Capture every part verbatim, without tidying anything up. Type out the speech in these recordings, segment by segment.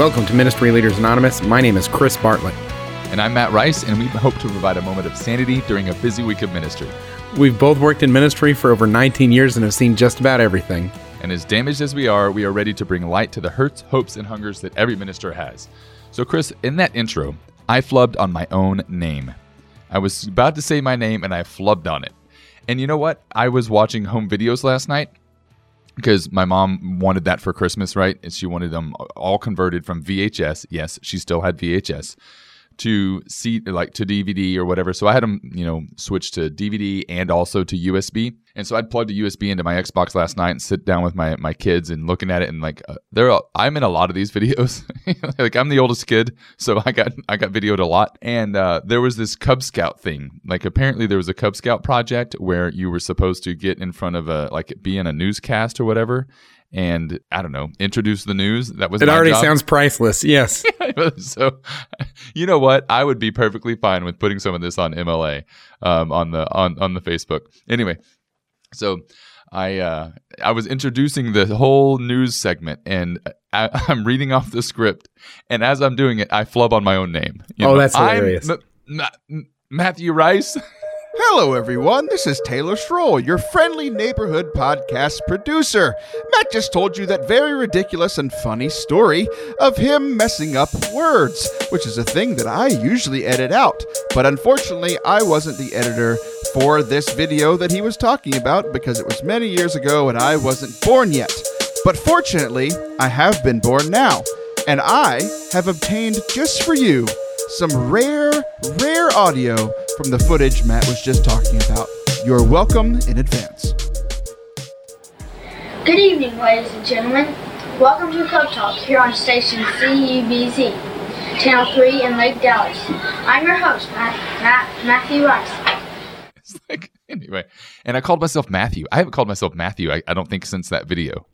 Welcome to Ministry Leaders Anonymous. My name is Chris Bartlett. And I'm Matt Rice, and we hope to provide a moment of sanity during a busy week of ministry. We've both worked in ministry for over nineteen years and have seen just about everything. And as damaged as we are, we are ready to bring light to the hurts, hopes, and hungers that every minister has. So Chris, in that intro, I flubbed on my own name. I was about to say my name, and I flubbed on it. And you know what? I was watching home videos last night because my mom wanted that for Christmas, right? And she wanted them all converted from V H S. Yes, she still had V H S. To see, like to D V D or whatever. So I had them, you know, switch to D V D and also to U S B. And so I'd plugged a U S B into my Xbox last night and sit down with my my kids and looking at it and like, uh, they're all, I'm in a lot of these videos. Like I'm the oldest kid, so I got I got videoed a lot. And uh, there was this Cub Scout thing. Like apparently there was a Cub Scout project where you were supposed to get in front of a like be in a newscast or whatever. And I don't know, introduce the news. That was it. Already job. Sounds priceless. Yes. So, you know what? I would be perfectly fine with putting some of this on M L A um, on the on on the Facebook. Anyway, so I uh, I was introducing the whole news segment, and I, I'm reading off the script. And as I'm doing it, I flub on my own name. You oh, know, that's hilarious. I'm M- M- Matthew Rice. Hello, everyone. This is Taylor Stroll, your friendly neighborhood podcast producer. Matt just told you that very ridiculous and funny story of him messing up words, which is a thing that I usually edit out. But unfortunately, I wasn't the editor for this video that he was talking about because it was many years ago and I wasn't born yet. But fortunately, I have been born now, and I have obtained just for you some rare, rare audio from the footage Matt was just talking about. You're welcome in advance. Good evening, ladies and gentlemen. Welcome to Cub Talks here on station C E B Z, Channel three in Lake Dallas. I'm your host, Matt, Matt, Matthew Rice. It's like, anyway, and I called myself Matthew. I haven't called myself Matthew, I, I don't think, since that video.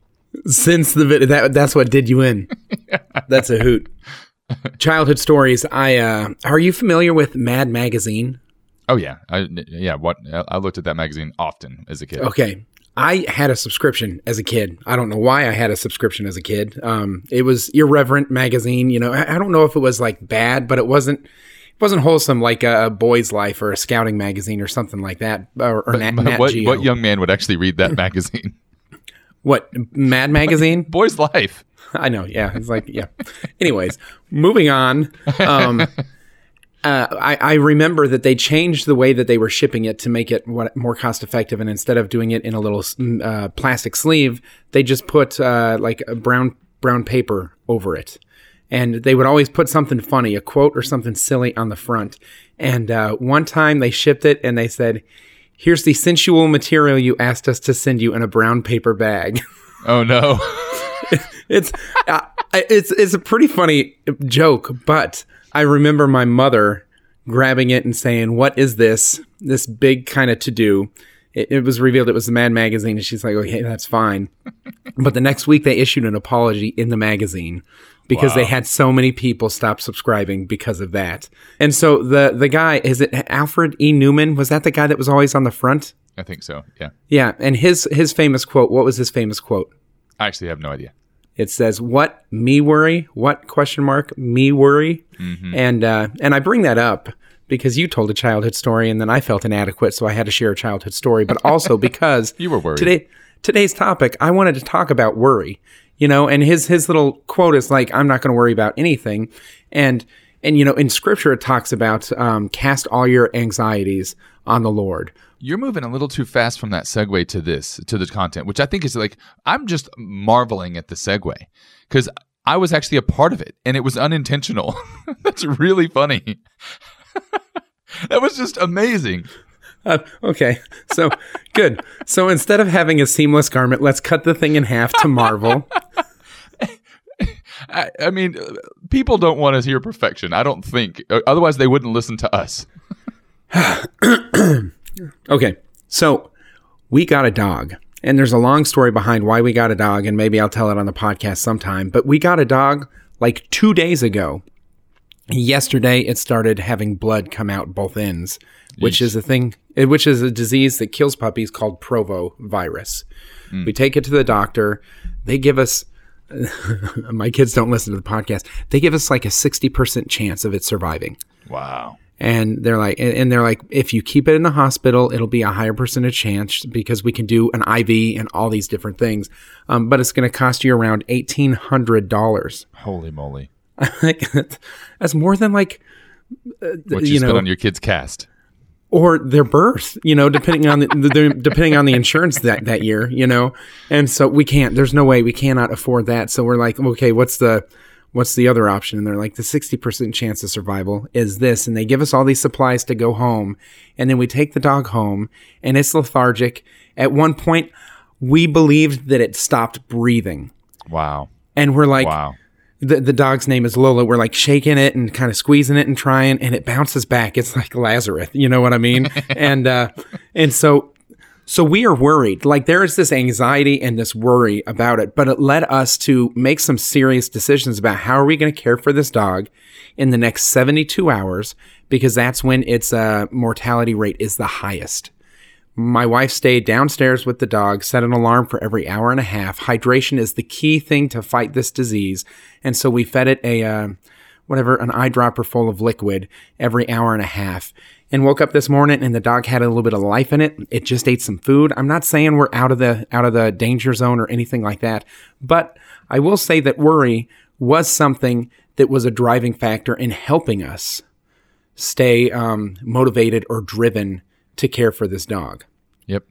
Since the video, that, that's what did you in. That's a hoot. Childhood stories. I uh, are you familiar with Mad Magazine? Oh, yeah. I, yeah. What I looked at that magazine often as a kid. Okay. I had a subscription as a kid. I don't know why I had a subscription as a kid. Um, it was Irreverent Magazine. You know, I, I don't know if it was like bad, but it wasn't, it wasn't wholesome like a, a Boy's Life or a Scouting Magazine or something like that. Or, or but, Nat, but Nat what, what young man would actually read that magazine? What? Mad Magazine? Boy's Life. I know. Yeah. It's like, yeah. Anyways, moving on. Um, Uh, I, I remember that they changed the way that they were shipping it to make it what, more cost effective. And instead of doing it in a little uh, plastic sleeve, they just put uh, like a brown brown paper over it. And they would always put something funny, a quote or something silly on the front. And uh, one time they shipped it and they said, "Here's the sensual material you asked us to send you in a brown paper bag." Oh, no. It's uh, it's it's a pretty funny joke, but I remember my mother grabbing it and saying, "What is this? This big kind of to-do." It, it was revealed it was the Mad Magazine, and she's like, "Okay, that's fine." But the next week, they issued an apology in the magazine because wow. They had so many people stop subscribing because of that. And so the the guy, is it Alfred E. Newman? Was that the guy that was always on the front? I think so, yeah. Yeah, and his his famous quote, what was his famous quote? I actually have no idea. It says, "What me worry? What question mark me worry?" Mm-hmm. And uh, and I bring that up because you told a childhood story, and then I felt inadequate, so I had to share a childhood story. But also because you were worried. Today, today's topic, I wanted to talk about worry. You know, and his his little quote is like, "I'm not going to worry about anything," and and you know, in Scripture it talks about um, cast all your anxieties on the Lord. You're moving a little too fast from that segue to this, to the content, which I think is like, I'm just marveling at the segue because I was actually a part of it and it was unintentional. That's really funny. That was just amazing. Uh, okay. So good. So instead of having a seamless garment, let's cut the thing in half to marvel. I, I mean, people don't want to hear perfection. I don't think. Otherwise, they wouldn't listen to us. Okay, so we got a dog, and there's a long story behind why we got a dog, and maybe I'll tell it on the podcast sometime, but we got a dog like two days ago. Yesterday, it started having blood come out both ends, which Yeesh. is a thing, which is a disease that kills puppies called parvovirus. Mm. We take it to the doctor. They give us my kids don't listen to the podcast. They give us like a sixty percent chance of it surviving. Wow. And they're like, and they're like, if you keep it in the hospital, it'll be a higher percentage chance because we can do an I V and all these different things. Um, but it's going to cost you around eighteen hundred dollars. Holy moly! That's more than like uh, what you, you know, spend on your kid's cast or their birth. You know, depending on the, the depending on the insurance that, that year. You know, and so we can't. There's no way we cannot afford that. So we're like, okay, what's the What's the other option? And they're like, the sixty percent chance of survival is this. And they give us all these supplies to go home. And then we take the dog home and it's lethargic. At one point, we believed that it stopped breathing. Wow. And we're like, wow. the, the dog's name is Lola. We're like shaking it and kind of squeezing it and trying, and it bounces back. It's like Lazarus. You know what I mean? and, uh, and so, so we are worried. Like, there is this anxiety and this worry about it, but it led us to make some serious decisions about how are we going to care for this dog in the next seventy-two hours, because that's when its uh, mortality rate is the highest. My wife stayed downstairs with the dog, set an alarm for every hour and a half. Hydration is the key thing to fight this disease, and so we fed it a uh, whatever, an eyedropper full of liquid every hour and a half. And woke up this morning and the dog had a little bit of life in it. It just ate some food. I'm not saying we're out of the out of the danger zone or anything like that, but I will say that worry was something that was a driving factor in helping us stay um, motivated or driven to care for this dog. Yep.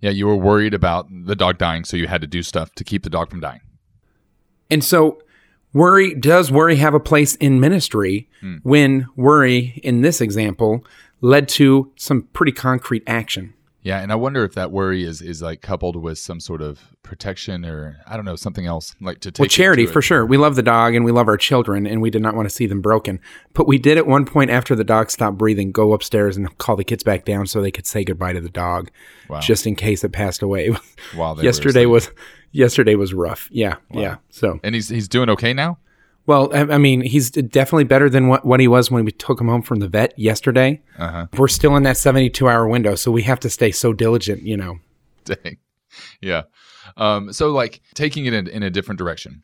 Yeah, you were worried about the dog dying, so you had to do stuff to keep the dog from dying. And so worry, does worry have a place in ministry mm. when worry, in this example, led to some pretty concrete action? Yeah, and I wonder if that worry is is like coupled with some sort of protection or, I don't know, something else. like to take Well, charity, to for sure. We love the dog and we love our children and we did not want to see them broken. But we did at one point, after the dog stopped breathing, go upstairs and call the kids back down so they could say goodbye to the dog, wow. just in case it passed away. Wow, Yesterday was... Yesterday was rough. Yeah, wow. yeah. So and he's he's doing okay now? Well, I, I mean, he's definitely better than what, what he was when we took him home from the vet yesterday. Uh-huh. We're still in that seventy-two hour window, so we have to stay so diligent, you know. Dang. Yeah. Um, so like taking it in, in a different direction,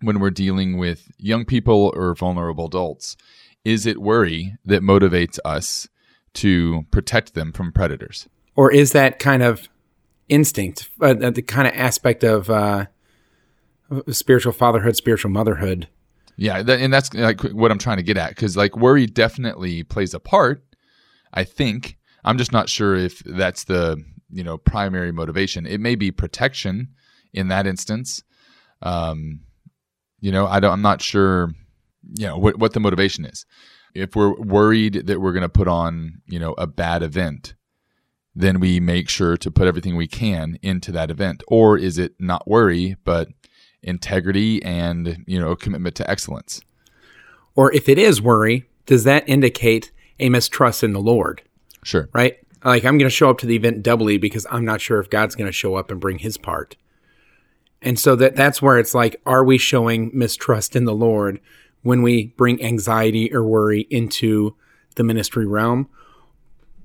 when we're dealing with young people or vulnerable adults, is it worry that motivates us to protect them from predators? Or is that kind of instinct, uh, the kind of aspect of uh, spiritual fatherhood, spiritual motherhood. Yeah, that, and that's like what I'm trying to get at, because like worry definitely plays a part. I think I'm just not sure if that's the you know primary motivation. It may be protection in that instance. Um, you know, I don't. I'm not sure. You know what what the motivation is. If we're worried that we're going to put on you know a bad event, then we make sure to put everything we can into that event. Or is it not worry, but integrity and, you know, commitment to excellence? Or if it is worry, does that indicate a mistrust in the Lord? Sure. Right? Like, I'm going to show up to the event doubly because I'm not sure if God's going to show up and bring his part. And so that that's where it's like, are we showing mistrust in the Lord when we bring anxiety or worry into the ministry realm?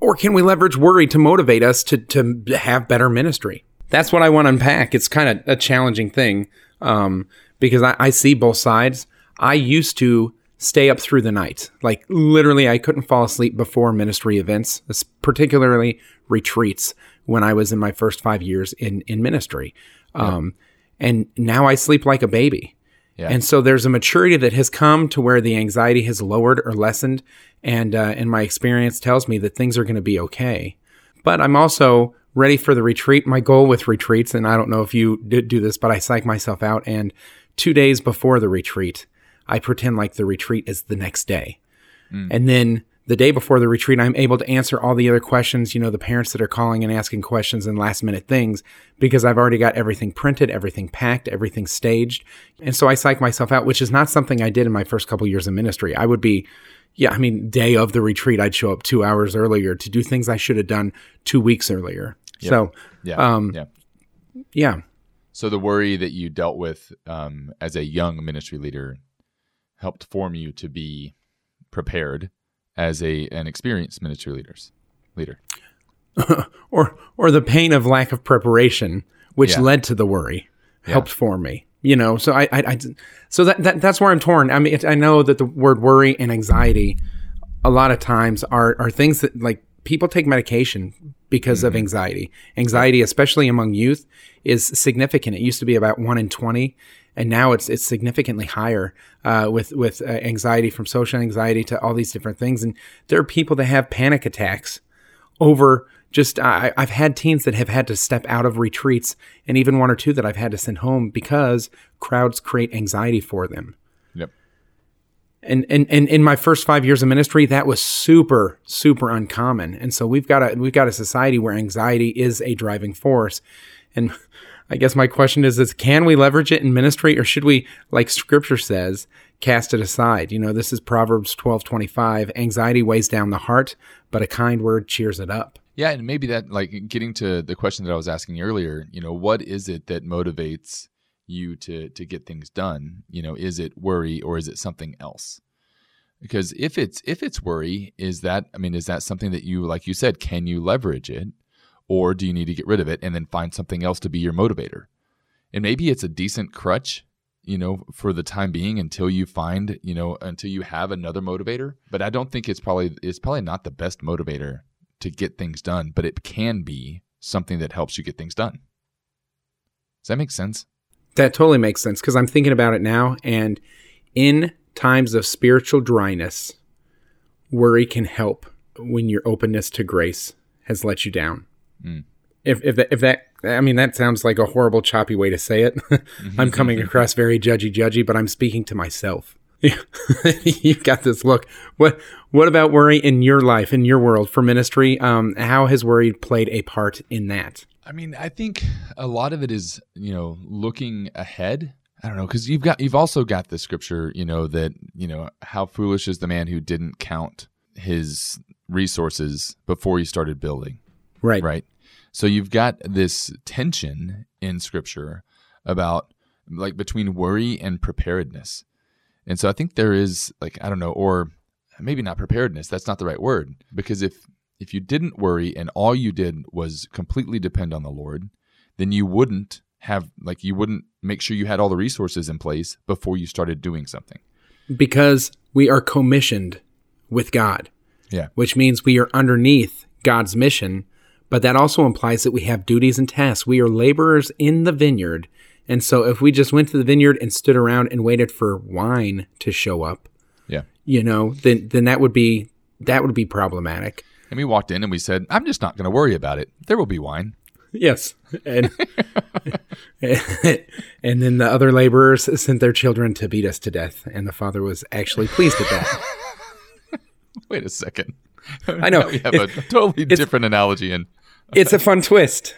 Or can we leverage worry to motivate us to, to have better ministry? That's what I want to unpack. It's kind of a challenging thing um, because I, I see both sides. I used to stay up through the night. Like, literally, I couldn't fall asleep before ministry events, particularly retreats, when I was in my first five years in, in ministry. Um, yeah. And now I sleep like a baby. Yeah. And so there's a maturity that has come to where the anxiety has lowered or lessened. And, uh, and my experience tells me that things are going to be okay. But I'm also ready for the retreat. My goal with retreats, and I don't know if you did do this, but I psych myself out. And two days before the retreat, I pretend like the retreat is the next day. Mm. And then the day before the retreat, I'm able to answer all the other questions, you know, the parents that are calling and asking questions and last minute things, because I've already got everything printed, everything packed, everything staged. And so I psych myself out, which is not something I did in my first couple years of ministry. I would be, yeah, I mean, day of the retreat, I'd show up two hours earlier to do things I should have done two weeks earlier. Yep. So, yeah. Um, yeah. yeah. So the worry that you dealt with um, as a young ministry leader helped form you to be prepared as a an experienced ministry leaders leader, or or the pain of lack of preparation, which yeah. led to the worry, yeah. helped form me. you know, so I, I, I so that, that that's where I'm torn. I mean, it, I know that the word worry and anxiety a lot of times are, are things that, like, people take medication because mm-hmm. of anxiety. Anxiety, especially among youth, is significant. It used to be about one in twenty, and now it's it's significantly higher uh, with with uh, anxiety, from social anxiety to all these different things. And there are people that have panic attacks over just. I, I've had teens that have had to step out of retreats, and even one or two that I've had to send home because crowds create anxiety for them. Yep. And and and in my first five years of ministry, that was super super uncommon. And so we've got a we've got a society where anxiety is a driving force, and. I guess my question is, is, can we leverage it in ministry, or should we, like Scripture says, cast it aside? You know, this is Proverbs twelve twenty-five. Anxiety weighs down the heart, but a kind word cheers it up. Yeah, and maybe that, like, getting to the question that I was asking earlier, you know, what is it that motivates you to to get things done? You know, is it worry, or is it something else? Because if it's if it's worry, is that, I mean, is that something that you, like you said, can you leverage it? Or do you need to get rid of it and then find something else to be your motivator? And maybe it's a decent crutch, you know, for the time being, until you find, you know, until you have another motivator. But I don't think it's probably, it's probably not the best motivator to get things done, but it can be something that helps you get things done. Does that make sense? That totally makes sense, because I'm thinking about it now. And in times of spiritual dryness, worry can help when your openness to grace has let you down. Mm. If if that, if that, I mean, that sounds like a horrible, choppy way to say it. I'm coming across very judgy, judgy, but I'm speaking to myself. You've got this look. What what about worry in your life, in your world, for ministry? Um, how has worry played a part in that? I mean, I think a lot of it is, you know, looking ahead. I don't know, because you've got, you've also got the scripture, you know, that, you know, how foolish is the man who didn't count his resources before he started building. Right. Right. So you've got this tension in Scripture about, like, between worry and preparedness. And so I think there is, like, I don't know, or maybe not preparedness. That's not the right word. Because if, if you didn't worry and all you did was completely depend on the Lord, then you wouldn't have, like, you wouldn't make sure you had all the resources in place before you started doing something. Because we are commissioned with God. Yeah. Which means we are underneath God's mission. But that also implies that we have duties and tasks. We are laborers in the vineyard. And so if we just went to the vineyard and stood around and waited for wine to show up, yeah, you know, then then that would be that would be problematic. And we walked in and we said, I'm just not going to worry about it. There will be wine. Yes. And and then the other laborers sent their children to beat us to death. And the father was actually pleased at that. Wait a second. I know. Now we have a totally different analogy. And it's a fun twist.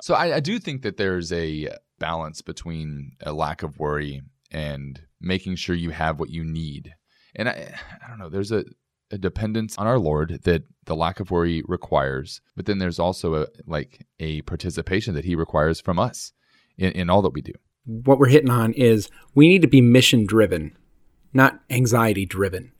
So I, I do think that there's a balance between a lack of worry and making sure you have what you need. And I, I don't know, there's a, a dependence on our Lord that the lack of worry requires. But then there's also a, like, a participation that he requires from us in, in all that we do. What we're hitting on is we need to be mission-driven, not anxiety-driven.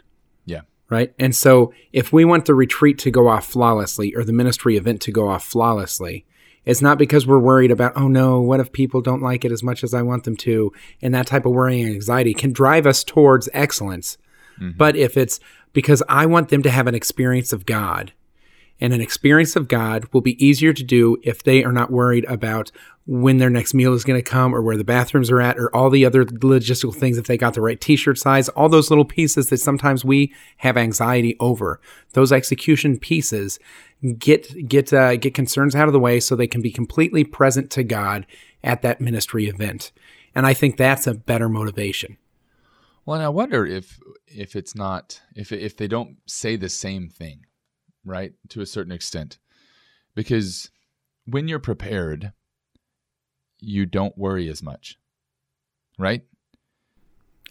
Yeah. Right. And so if we want the retreat to go off flawlessly, or the ministry event to go off flawlessly, it's not because we're worried about, oh no, what if people don't like it as much as I want them to? And that type of worrying and anxiety can drive us towards excellence. Mm-hmm. But if it's because I want them to have an experience of God, and an experience of God will be easier to do if they are not worried about when their next meal is going to come, or where the bathrooms are at, or all the other logistical things, if they got the right t-shirt size, all those little pieces that sometimes we have anxiety over. Those execution pieces get get uh, get concerns out of the way so they can be completely present to God at that ministry event. And I think that's a better motivation. Well, and I wonder if if it's not, if if they don't say the same thing, right, to a certain extent. Because when you're prepared, you don't worry as much, right?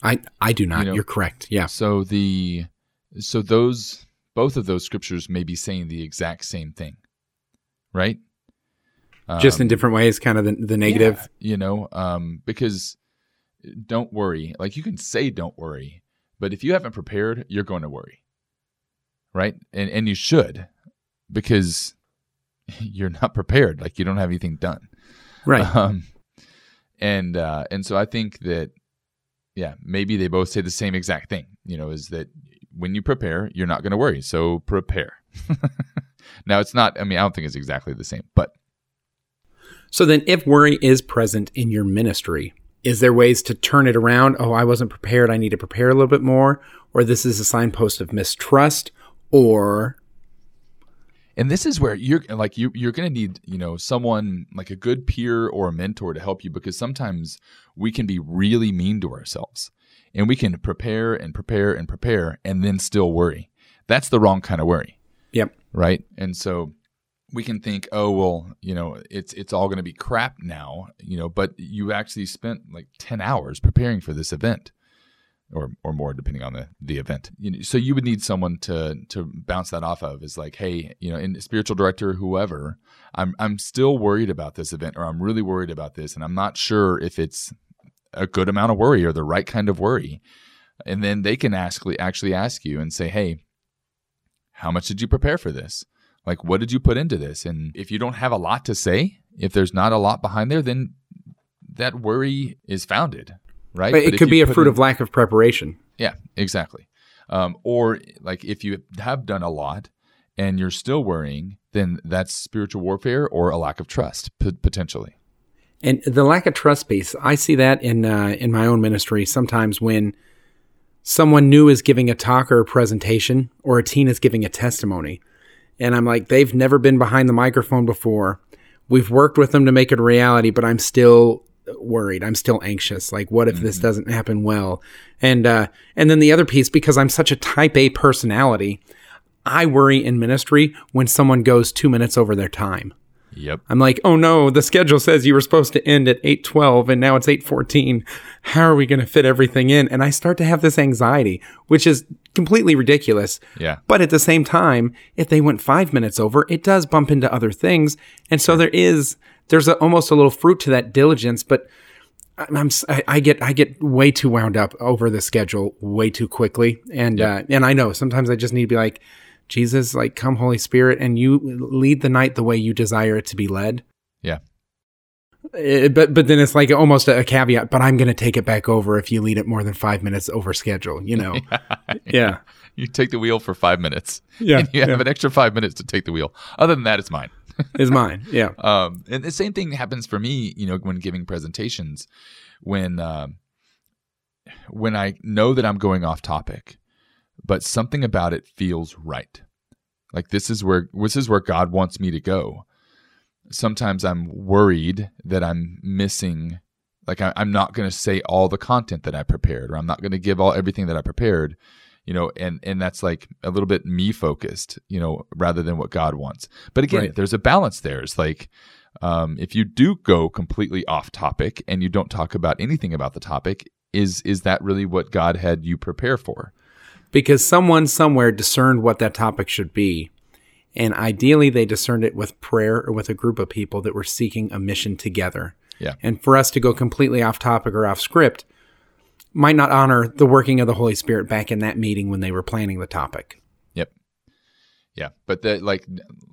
I I do not. You know, you're correct. Yeah. So the so those both of those scriptures may be saying the exact same thing, right? Um, Just in different ways, kind of the, the negative, yeah, you know, um, because don't worry. Like, you can say don't worry, but if you haven't prepared, you're going to worry, right? And and you should, because you're not prepared. Like, you don't have anything done. Right. Um, And uh, and so I think that, yeah, maybe they both say the same exact thing, you know, is that when you prepare, you're not going to worry. So prepare. Now, it's not, I mean, I don't think it's exactly the same, but. So then if worry is present in your ministry, is there ways to turn it around? Oh, I wasn't prepared. I need to prepare a little bit more. Or this is a signpost of mistrust, or. And this is where you're like, you, you're going to need, you know, someone like a good peer or a mentor to help you, because sometimes we can be really mean to ourselves and we can prepare and prepare and prepare and then still worry. That's the wrong kind of worry. Yep. Right. And so we can think, oh, well, you know, it's, it's all going to be crap now, you know, but you actually spent like ten hours preparing for this event. Or or more, depending on the, the event. You know, so you would need someone to to bounce that off of. Is like, hey, you know, in spiritual director, whoever, I'm I'm still worried about this event, or I'm really worried about this, and I'm not sure if it's a good amount of worry or the right kind of worry. And then they can ask, actually ask you and say, hey, how much did you prepare for this? Like, what did you put into this? And if you don't have a lot to say, if there's not a lot behind there, then that worry is founded. Right, but, but it could be a fruit in, of lack of preparation. Yeah, exactly. Um, or like if you have done a lot and you're still worrying, then that's spiritual warfare or a lack of trust p- potentially. And the lack of trust piece, I see that in uh, in my own ministry sometimes when someone new is giving a talk or a presentation, or a teen is giving a testimony, and I'm like, they've never been behind the microphone before. We've worked with them to make it a reality, but I'm still. worried. I'm still anxious. Like, what if mm-hmm. this doesn't happen well? And, uh, and then the other piece, because I'm such a type A personality, I worry in ministry when someone goes two minutes over their time. Yep. I'm like, oh no, the schedule says you were supposed to end at eight twelve and now it's eight fourteen. How are we going to fit everything in? And I start to have this anxiety, which is completely ridiculous. Yeah. But at the same time, if they went five minutes over, it does bump into other things. And so there is, there's a, almost a little fruit to that diligence, but I'm, I, I get, I get way too wound up over the schedule way too quickly. And, yep. uh, and I know sometimes I just need to be like, Jesus, like, come Holy Spirit, and you lead the night the way you desire it to be led. Yeah. It, but but then it's like almost a, a caveat, but I'm going to take it back over if you lead it more than five minutes over schedule, you know? yeah. yeah. You take the wheel for five minutes. Yeah. And you have yeah. an extra five minutes to take the wheel. Other than that, it's mine. It's mine, yeah. Um, and the same thing happens for me, you know, when giving presentations, when um, when I know that I'm going off topic, but something about it feels right. Like this is where this is where God wants me to go. Sometimes I'm worried that I'm missing, like I, I'm not going to say all the content that I prepared, or I'm not going to give all everything that I prepared, you know, and, and that's like a little bit me focused, you know, rather than what God wants. But again, right. there's a balance there. It's like um, if you do go completely off topic and you don't talk about anything about the topic, is is that really what God had you prepare for? Because someone somewhere discerned what that topic should be, and ideally they discerned it with prayer or with a group of people that were seeking a mission together. Yeah. And for us to go completely off topic or off script might not honor the working of the Holy Spirit back in that meeting when they were planning the topic. Yep. Yeah, but the, like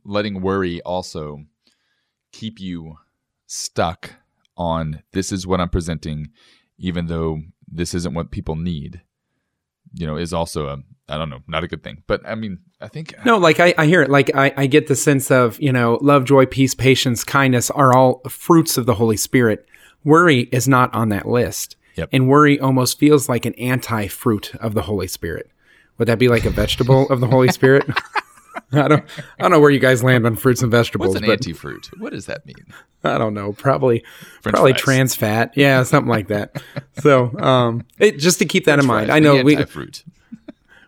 letting worry also keep you stuck on this is what I'm presenting, even though this isn't what people need. You know, is also a, I don't know, not a good thing. But I mean, I think. No, like I, I hear it. Like I, I get the sense of, you know, love, joy, peace, patience, kindness are all fruits of the Holy Spirit. Worry is not on that list. Yep. And worry almost feels like an anti-fruit of the Holy Spirit. Would that be like a vegetable of the Holy Spirit? I don't, I don't know where you guys land on fruits and vegetables. What's an but anti-fruit? What does that mean? I don't know. Probably, French probably fries. Trans fat. Yeah, something like that. So, um, it, just to keep that French in mind, I know we anti-fruit.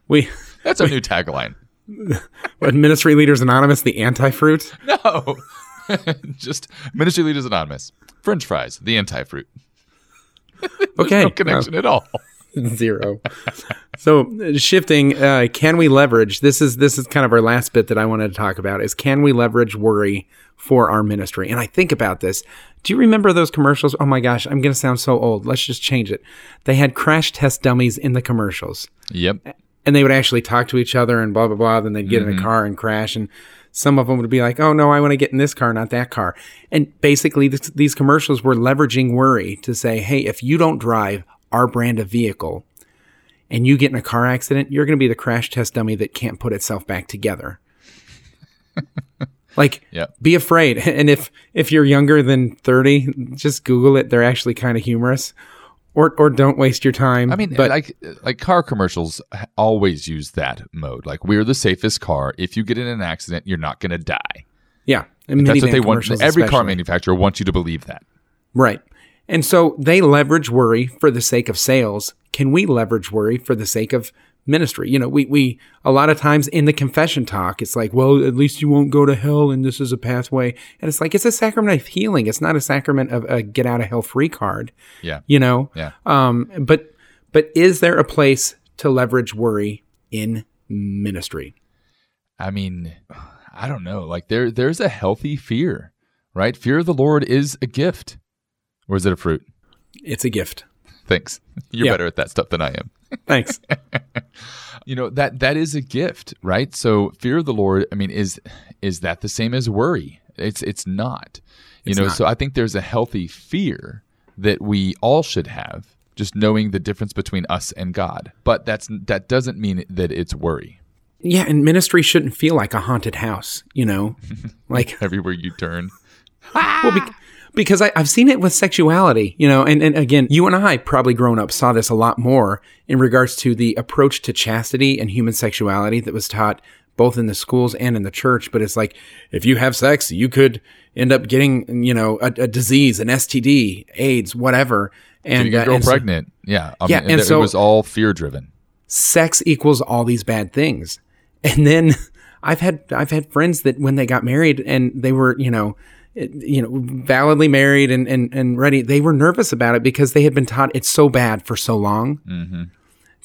We that's a new tagline. What, Ministry Leaders Anonymous? The anti-fruit? No, just Ministry Leaders Anonymous. French fries, the anti-fruit. Okay, no connection uh, at all. Zero. So shifting, uh, can we leverage, this is this is kind of our last bit that I wanted to talk about, is can we leverage worry for our ministry? And I think about this. Do you remember those commercials? Oh my gosh, I'm going to sound so old. Let's just change it. They had crash test dummies in the commercials. Yep. And they would actually talk to each other and blah, blah, blah. Then they'd get mm-hmm. in a car and crash. And some of them would be like, oh, no, I want to get in this car, not that car. And basically, this, these commercials were leveraging worry to say, hey, if you don't drive our brand of vehicle and you get in a car accident, you're going to be the crash test dummy that can't put itself back together. Like, yeah. Be afraid. And if if you're younger than thirty, just Google it. They're actually kind of humorous. Or or don't waste your time. I mean, but like like car commercials always use that mode. Like, we're the safest car. If you get in an accident, you're not going to die. Yeah. And that's what they want. Every car manufacturer wants you to believe that. Right. And so they leverage worry for the sake of sales. Can we leverage worry for the sake of ministry? You know, we, we a lot of times in the confession talk, it's like, well, at least you won't go to hell and this is a pathway. And it's like, it's a sacrament of healing. It's not a sacrament of a get out of hell free card. Yeah. You know? Yeah. Um, but, but is there a place to leverage worry in ministry? I mean, I don't know. Like there, there's a healthy fear, right? Fear of the Lord is a gift. Or is it a fruit? It's a gift. Thanks. You're yeah. better at that stuff than I am. Thanks. You know, that that is a gift, right? So fear of the Lord, I mean, is is that the same as worry? It's it's not. You it's know, not. So I think there's a healthy fear that we all should have, just knowing the difference between us and God. But that's that doesn't mean that it's worry. Yeah, and ministry shouldn't feel like a haunted house, you know? Like everywhere you turn. Ah! Well, be- Because I, I've seen it with sexuality, you know, and, and again, you and I probably grown up saw this a lot more in regards to the approach to chastity and human sexuality that was taught both in the schools and in the church. But it's like, if you have sex, you could end up getting, you know, a, a disease, an S T D, AIDS, whatever. And you get uh, girl pregnant. So, yeah. I mean, yeah. And, and so it was all fear driven. Sex equals all these bad things. And then I've had, I've had friends that when they got married and they were, you know, you know, validly married and, and, and ready, they were nervous about it because they had been taught it's so bad for so long mm-hmm.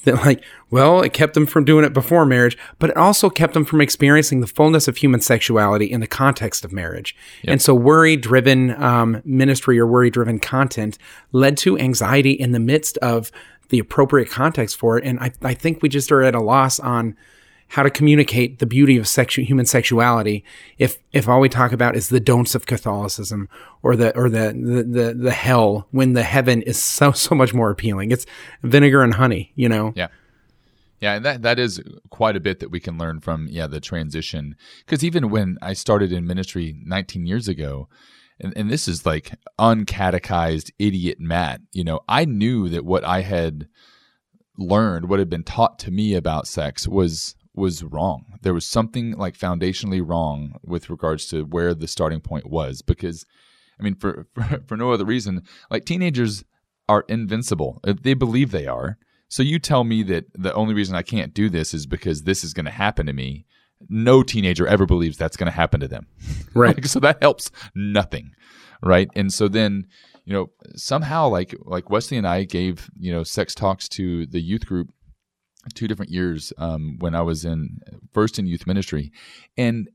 that like, well, it kept them from doing it before marriage, but it also kept them from experiencing the fullness of human sexuality in the context of marriage. Yep. And so worry-driven um, ministry or worry-driven content led to anxiety in the midst of the appropriate context for it. And I, I think we just are at a loss on how to communicate the beauty of sexu- human sexuality if if all we talk about is the don'ts of Catholicism or the or the the, the, the hell when the heaven is so so much more appealing. It's vinegar and honey, you know? Yeah. Yeah, and that, that is quite a bit that we can learn from, yeah, the transition. Because even when I started in ministry nineteen years ago, and, and this is like uncatechized idiot Matt, you know, I knew that what I had learned, what had been taught to me about sex was... was wrong. There was something like foundationally wrong with regards to where the starting point was, because I mean, for, for, for no other reason, like teenagers are invincible. They believe they are. So you tell me that the only reason I can't do this is because this is going to happen to me. No teenager ever believes that's going to happen to them. Right. Like, so that helps nothing. Right. And so then, you know, somehow like, like Wesley and I gave, you know, sex talks to the youth group two different years um, when I was in first in youth ministry. And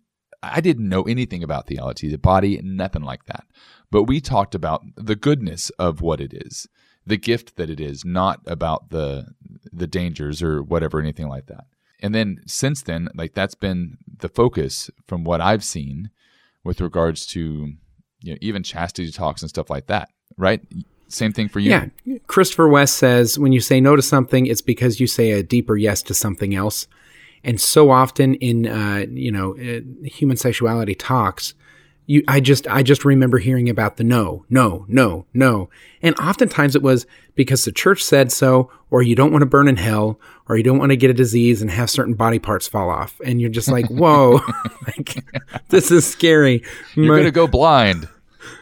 I didn't know anything about theology, the body, nothing like that. But we talked about the goodness of what it is, the gift that it is, not about the the dangers or whatever, anything like that. And then since then, like that's been the focus from what I've seen with regards to, you know, even chastity talks and stuff like that, right? Same thing for you. Yeah. Christopher West says, when you say no to something, it's because you say a deeper yes to something else. And so often in, uh, you know, uh, human sexuality talks, you, I just, I just remember hearing about the no, no, no, no. And oftentimes it was because the church said so, or you don't want to burn in hell, or you don't want to get a disease and have certain body parts fall off. And you're just like, whoa, like, this is scary. You're My- going to go blind.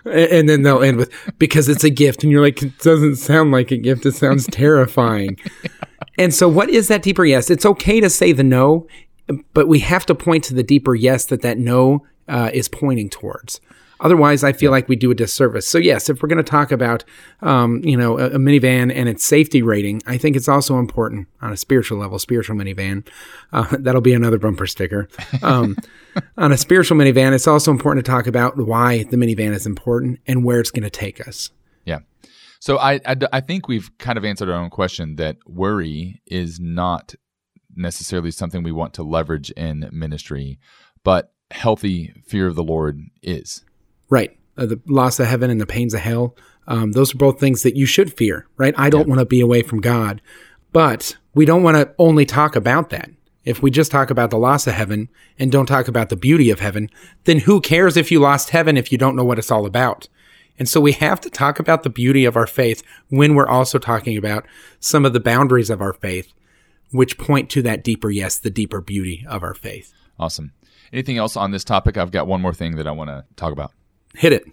And then they'll end with, because it's a gift. And you're like, it doesn't sound like a gift. It sounds terrifying. Yeah. And so what is that deeper yes? It's okay to say the no, but we have to point to the deeper yes that that no uh, is pointing towards. Otherwise, I feel like we do a disservice. So yes, if we're going to talk about, um, you know, a, a minivan and its safety rating, I think it's also important on a spiritual level, spiritual minivan. Uh, that'll be another bumper sticker. Um, on a spiritual minivan, it's also important to talk about why the minivan is important and where it's going to take us. Yeah. So I, I, I think we've kind of answered our own question that worry is not necessarily something we want to leverage in ministry, but healthy fear of the Lord is. Right. Uh, the loss of heaven and the pains of hell. Um, those are both things that you should fear, right? I don't yeah. want to be away from God, but we don't want to only talk about that. If we just talk about the loss of heaven and don't talk about the beauty of heaven, then who cares if you lost heaven if you don't know what it's all about? And so we have to talk about the beauty of our faith when we're also talking about some of the boundaries of our faith, which point to that deeper, yes, the deeper beauty of our faith. Awesome. Anything else on this topic? I've got one more thing that I want to talk about. Hit it.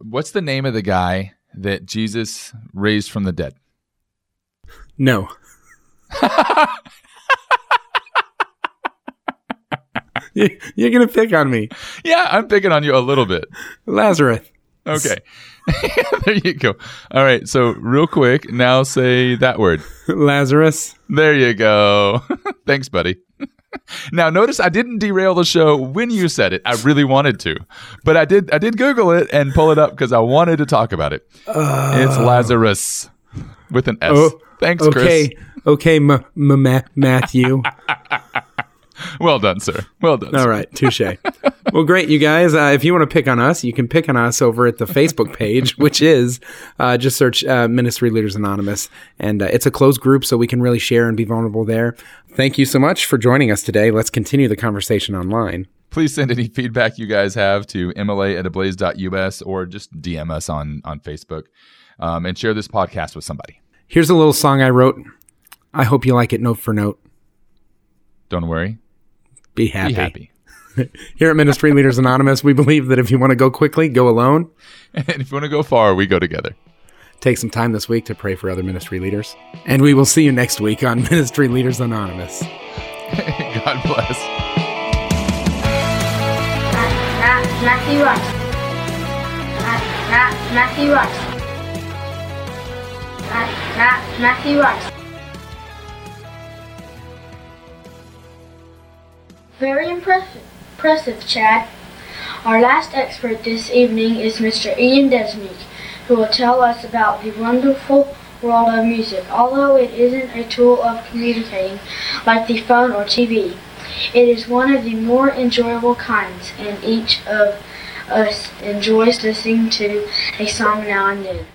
What's the name of the guy that Jesus raised from the dead? No. You're going to pick on me. Yeah, I'm picking on you a little bit. Lazarus. Okay. There you go. All right. So real quick, now say that word. Lazarus. There you go. Thanks, buddy. Now, notice I didn't derail the show when you said it. I really wanted to. But I did I did Google it and pull it up because I wanted to talk about it. Uh, it's Lazarus with an S. Oh, thanks, okay, Chris. Okay, m- m- ma- Matthew. Well done, sir. Well done. All sir. Right. Touche. Well, great, you guys. Uh, if you want to pick on us, you can pick on us over at the Facebook page, which is uh, just search uh, Ministry Leaders Anonymous. And uh, it's a closed group, so we can really share and be vulnerable there. Thank you so much for joining us today. Let's continue the conversation online. Please send any feedback you guys have to M L A at ablaze dot U S or just D M us on, on Facebook um, and share this podcast with somebody. Here's a little song I wrote. I hope you like it note for note. Don't worry. Be happy. Be happy. Here at Ministry Leaders Anonymous, we believe that if you want to go quickly, go alone. And if you want to go far, we go together. Take some time this week to pray for other ministry leaders. And we will see you next week on Ministry Leaders Anonymous. God bless. Matthew Rice. Matthew Rice. Matthew Rice. Very impressive, impressive, Chad. Our last expert this evening is Mister Ian Desmeek, who will tell us about the wonderful world of music, although it isn't a tool of communicating like the phone or T V. It is one of the more enjoyable kinds, and each of us enjoys listening to a song now and then.